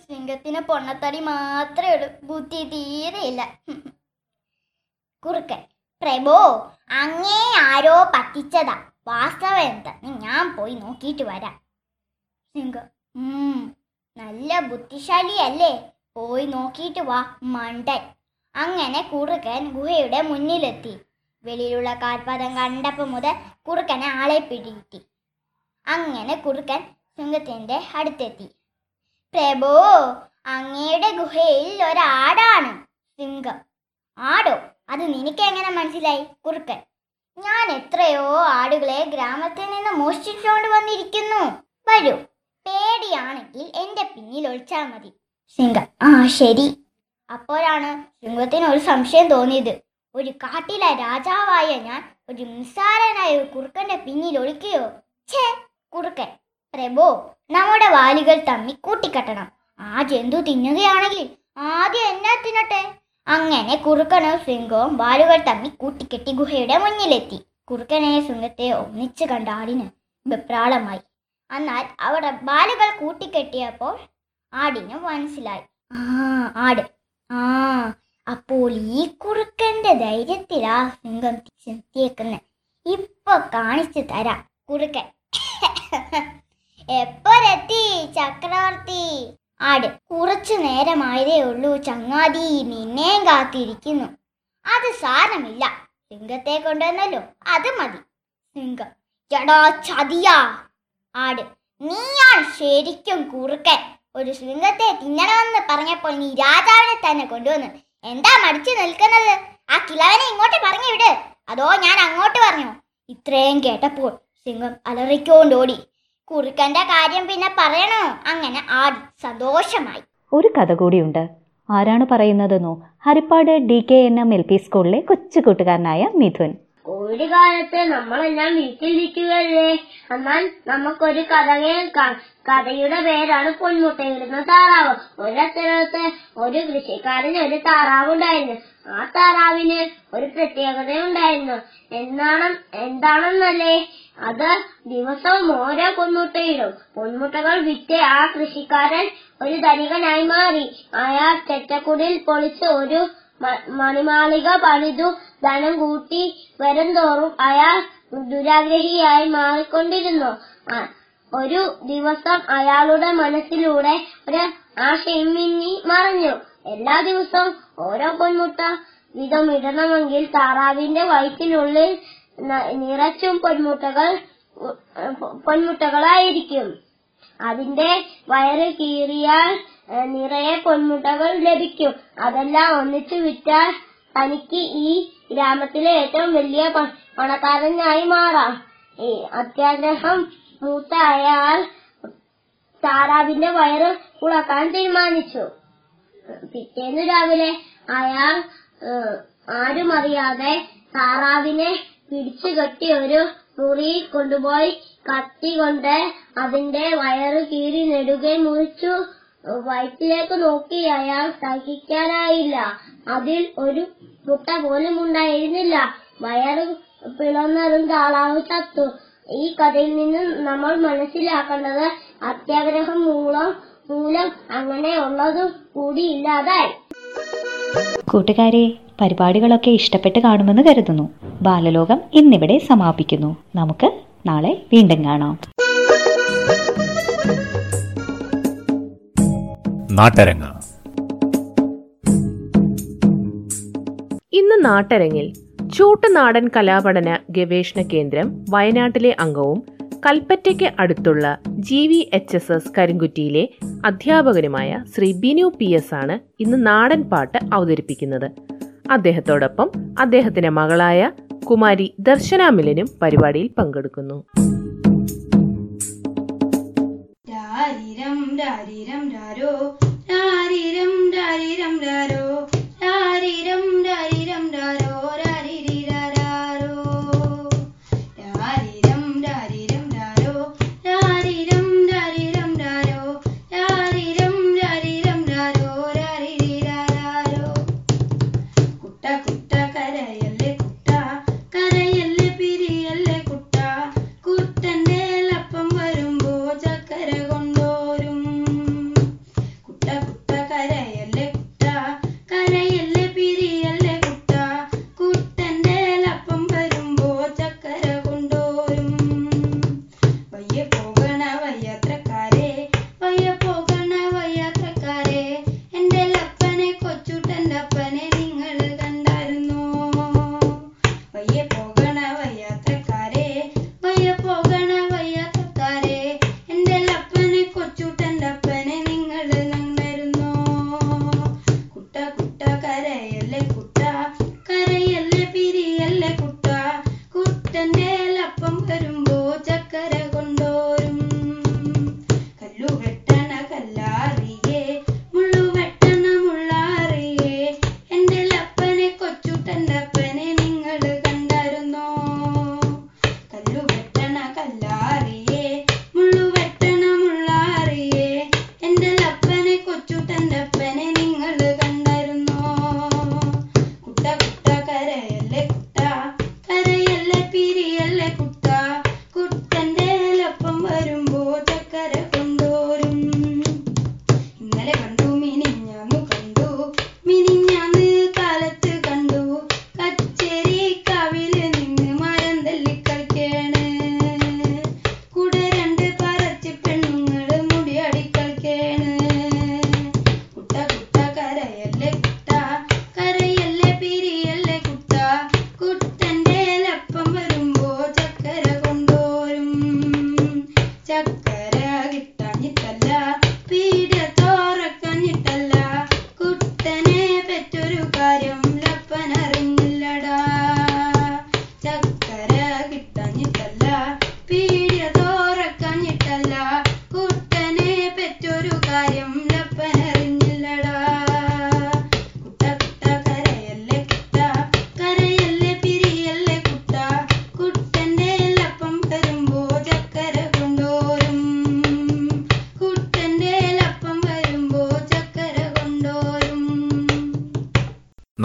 സിംഹത്തിന് പൊണ്ണത്തടി മാത്രമേ ഉള്ളൂ, ബുദ്ധി തീരെയില്ല. കുറുക്കൻ. പ്രഭോ, അങ്ങേ ആരോ പറ്റിച്ചതാ. വാസ്തവം എന്താന്ന് ഞാൻ പോയി നോക്കിയിട്ട് വരാം. സിംഹം. നല്ല ബുദ്ധിശാലിയല്ലേ, പോയി നോക്കിയിട്ട് വാ മണ്ടൻ. അങ്ങനെ കുറുക്കൻ ഗുഹയുടെ മുന്നിലെത്തി. വെളിയിലുള്ള കാൽപാദം കണ്ടപ്പോൾ മുതൽ കുറുക്കനെ ആളെ പിടികിട്ടി. അങ്ങനെ കുറുക്കൻ സിംഹത്തിൻ്റെ അടുത്തെത്തി. പ്രഭോ, അങ്ങയുടെ ഗുഹയിൽ ഒരാടാണ്. സിംഹം. ആടോ, അത് നിനക്ക് എങ്ങനെ മനസ്സിലായി? കുറുക്കൻ. ഞാൻ എത്രയോ ആടുകളെ ഗ്രാമത്തിൽ നിന്ന് മോഷ്ടിച്ചുകൊണ്ട് വന്നിരിക്കുന്നു. വരൂ, പേടിയാണെങ്കിൽ എൻ്റെ പിന്നിൽ ഒളിച്ചാൽ മതി. സിംഹം. ആ ശരി. അപ്പോഴാണ് സിംഹത്തിന് ഒരു സംശയം തോന്നിയത്. ഒരു കാട്ടിലെ രാജാവായ ഞാൻ ഒരു നിസ്സാരനായ കുറുക്കൻ്റെ പിന്നിൽ ഒളിക്കുകയോ? ഛേ! കുറുക്കൻ. പ്രഭോ, നമ്മുടെ വാലുകൾ തമ്മിൽ കൂട്ടിക്കെട്ടണം. ആ ജന്തു തിന്നുകയാണെങ്കിൽ ആദ്യം എന്നെ തിന്നട്ടെ. അങ്ങനെ കുറുക്കനും സിംഹവും വാലുകൾ തമ്മിൽ കൂട്ടിക്കെട്ടി ഗുഹയുടെ മുന്നിലെത്തി. കുറുക്കനെ സിംഹത്തെ ഒന്നിച്ച് കണ്ട ആടിന് വെപ്രാളമായി. എന്നാൽ അവിടെ വാലുകൾ കൂട്ടിക്കെട്ടിയപ്പോൾ ആടിന് മനസ്സിലായി. ആട്, അപ്പോൾ ഈ കുറുക്കൻ്റെ ധൈര്യത്തിലാ സിംഹം ചെത്തിയേക്കുന്നത്. ഇപ്പൊ കാണിച്ചു തരാം. കുറുക്കൻ. എപ്പോഴെത്തി ചക്രവർത്തി? ആട്. കുറച്ചു നേരമായതേ ഉള്ളൂ ചങ്ങാതി, നിന്നെയും കാത്തിരിക്കുന്നു. അത് സാരമില്ല, സിംഹത്തെ കൊണ്ടുവന്നല്ലോ, അത് മതി. സിംഹം. എടാ ചതിയാ! ആട്, നീയാണ് ശരിക്കും കുറുക്കൻ. ഒരു സിംഹത്തെ തിന്നണമെന്ന് പറഞ്ഞപ്പോൾ നീ രാജാവിനെ തന്നെ കൊണ്ടുവന്നു. എന്താ മടിച്ചു നിൽക്കുന്നത്? ആ കിളവനെ ഇങ്ങോട്ട് പറഞ്ഞു വിട്. അതോ ഞാൻ അങ്ങോട്ട് പറഞ്ഞോ? ഇത്രയും കേട്ടപ്പോൾ സിംഹം അലറിക്കൊണ്ടോടി. കുറുക്കന്റെ കാര്യം പിന്നെ പറയണോ? അങ്ങനെ ആടി സന്തോഷമായി. ഒരു കഥ കൂടിയുണ്ട്. ആരാണ് പറയുന്നതെന്നോ? ഹരിപ്പാട് DKNM LP സ്കൂളിലെ കൊച്ചു കൂട്ടുകാരനായ മിഥുൻ. ഒരു കാലത്ത് നമ്മളെല്ലാം വീട്ടിലിരിക്കുകയല്ലേ, എന്നാൽ നമുക്കൊരു കഥ കേൾക്കാം. കഥയുടെ പേരാണ് പൊന്മുട്ടയിരുന്ന താറാവ്. ഒരത്തരത്ത് ഒരു കൃഷിക്കാരന് ഒരു താറാവുണ്ടായിരുന്നു. ആ താറാവിന് ഒരു പ്രത്യേകത ഉണ്ടായിരുന്നു. എന്താണെന്നല്ലേ, അത് ദിവസവും ഓരോ പൊന്മുട്ടയിടും. പൊന്മുട്ടകൾ വിറ്റ് ആ കൃഷിക്കാരൻ ഒരു ധനികനായി മാറി. അയാൾ ചെറ്റക്കുടിൽ പൊളിച്ച് ഒരു മണിമാളിക പണിതു. ധനം കൂട്ടി വരും തോറും അയാൾ ദുരാഗ്രഹിയായി മാറിക്കൊണ്ടിരുന്നു. ഒരു ദിവസം അയാളുടെ മനസ്സിലൂടെ ഒരു ആശയം മിന്നി മറഞ്ഞു. എല്ലാ ദിവസവും ഓരോ പൊന്മുട്ട വിധം ഇടണമെങ്കിൽ താറാവിന്റെ വയറ്റിനുള്ളിൽ നിറച്ചും പൊന്മുട്ടകളായിരിക്കും. അതിന്റെ വയറ് കീറിയാൽ നിറയെ പൊന്മുട്ടകൾ ലഭിക്കും. അതെല്ലാം ഒന്നിച്ചു വിറ്റാൽ തനിക്ക് ഈ ഗ്രാമത്തിലെ ഏറ്റവും വലിയ പണക്കാരനായി മാറാം. അത്യാഗ്രഹം മൂത്ത അയാൾ താറാവിന്റെ വയറ് ഉളക്കാൻ തീരുമാനിച്ചു. പിറ്റേന്ന് രാവിലെ അയാൾ ആരും അറിയാതെ താറാവിനെ പിടിച്ചു കെട്ടി ഒരു മുറി കൊണ്ടുപോയി കത്തി കൊണ്ട് അതിന്റെ വയറ് കീറി നെടുകയും മുറിച്ചു. വയറ്റിലേക്ക് നോക്കി അയാൾ സഹിക്കാനായില്ല. അതിൽ ഒരു മുട്ട പോലും ഉണ്ടായിരുന്നില്ല. വയറ് പിളർന്നതും താറാവ് ചത്തു. ഈ കഥയിൽ നിന്ന് നമ്മൾ മനസ്സിലാക്കേണ്ടത് അത്യാഗ്രഹം മൂലം അങ്ങനെയുള്ളതും കൂടി ഇല്ലാതായി. കൂട്ടുകാരെ, പരിപാടികളൊക്കെ ഇഷ്ടപ്പെട്ട് കാണുമെന്ന് കരുതുന്നു. ബാലലോകം ഇന്നിവിടെ സമാപിക്കുന്നു. നമുക്ക് നാളെ വീണ്ടും കാണാം. നാട്ടരങ്ങ. ഇന്ന് നാട്ടരങ്ങിൽ ചൂട്ടുനാടൻ കലാപഠന ഗവേഷണ കേന്ദ്രം വയനാട്ടിലെ അംഗവും കൽപ്പറ്റയ്ക്ക് അടുത്തുള്ള GVHSS കരിങ്കുറ്റിയിലെ അധ്യാപകനുമായ ശ്രീ ബിനു PS ആണ് ഇന്ന് നാടൻ പാട്ട് അവതരിപ്പിക്കുന്നത്. അദ്ദേഹത്തോടൊപ്പം അദ്ദേഹത്തിന്റെ മകളായ കുമാരി ദർശന മിലനും പരിപാടിയിൽ പങ്കെടുക്കുന്നു.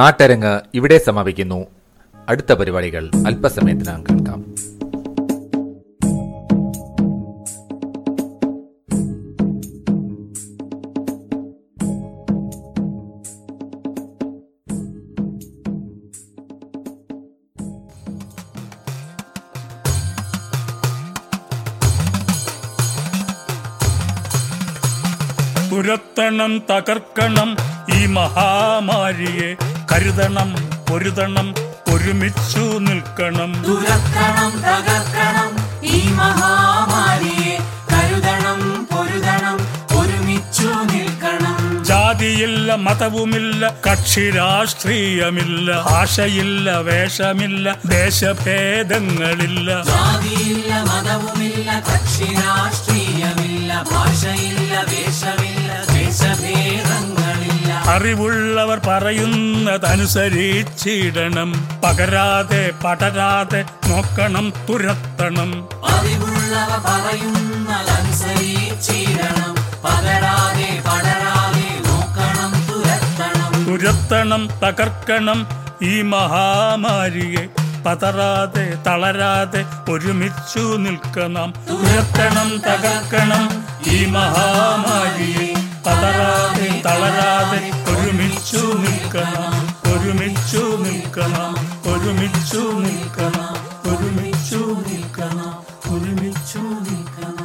നാട്ടരങ്ങ് ഇവിടെ സമാപിക്കുന്നു. അടുത്ത പരിപാടികൾ അല്പസമയത്തിനകം കേൾക്കാം. പുരത്തണം, തകർക്കണം ഈ മഹാമാരിയെ, കരുതണം, പൊരുതണം, ഒരുമിച്ചു നിൽക്കണം. പുരത്തണം, തകർക്കണം ഈ മഹാമാരിയെ, കരുതണം, പൊരുതണം, ഒരുമിച്ചു നിൽക്കണം. ജാതിയില്ല, മതവുമില്ല, കക്ഷി രാഷ്ട്രീയമില്ല, ഭാഷയില്ല, വേഷമില്ല, ദേശഭേദങ്ങളില്ല. ജാതിയില്ല, മതവുമില്ല, കക്ഷി രാഷ്ട്രീയമില്ല, ഭാഷയില്ല, വേഷമില്ല, ദേശഭേദങ്ങളില്ല. അറിവുള്ളവർ പറയുന്നതനുസരിച്ചിടണം, പകരാതെ പടരാതെ നോക്കണം, തുരത്തണം. അറിവുള്ളവർ പറയുന്നതനുസരിച്ചിടണം, പകരാതെ പടരാതെ നോക്കണം, തുരത്തണം. തുരത്തണം, തകർക്കണം ഈ മഹാമാരിയെ, പതറാതെ തളരാതെ ഒരുമിച്ചു നിൽക്കണം. ഉയർത്തണം, തകർക്കണം ഈ മഹാമാരിയെ, പതറാതെ തളരാതെ ഒരുമിച്ചു നിൽക്കണം, ഒരുമിച്ചു നിൽക്കണം, ഒരുമിച്ചു നിൽക്കണം, ഒരുമിച്ചു നിൽക്കണം, ഒരുമിച്ചു നിൽക്കണം.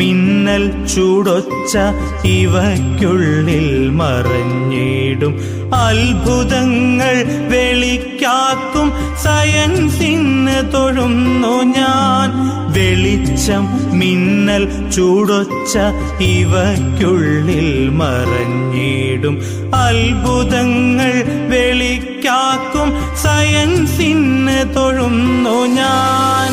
മിന്നൽ ചൂടൊച്ച ഇവയ്ക്കുള്ളിൽ മറഞ്ഞിടും അത്ഭുതങ്ങൾ വെളിക്കാക്കും സയൻസിന് തൊഴുന്നു ഞാൻ. വെളിച്ചം, മിന്നൽ ചൂടൊച്ച ഇവയ്ക്കുള്ളിൽ മറഞ്ഞിടും അത്ഭുതങ്ങൾ വെളിക്കാക്കും സയൻസിന് തൊഴുന്നു ഞാൻ.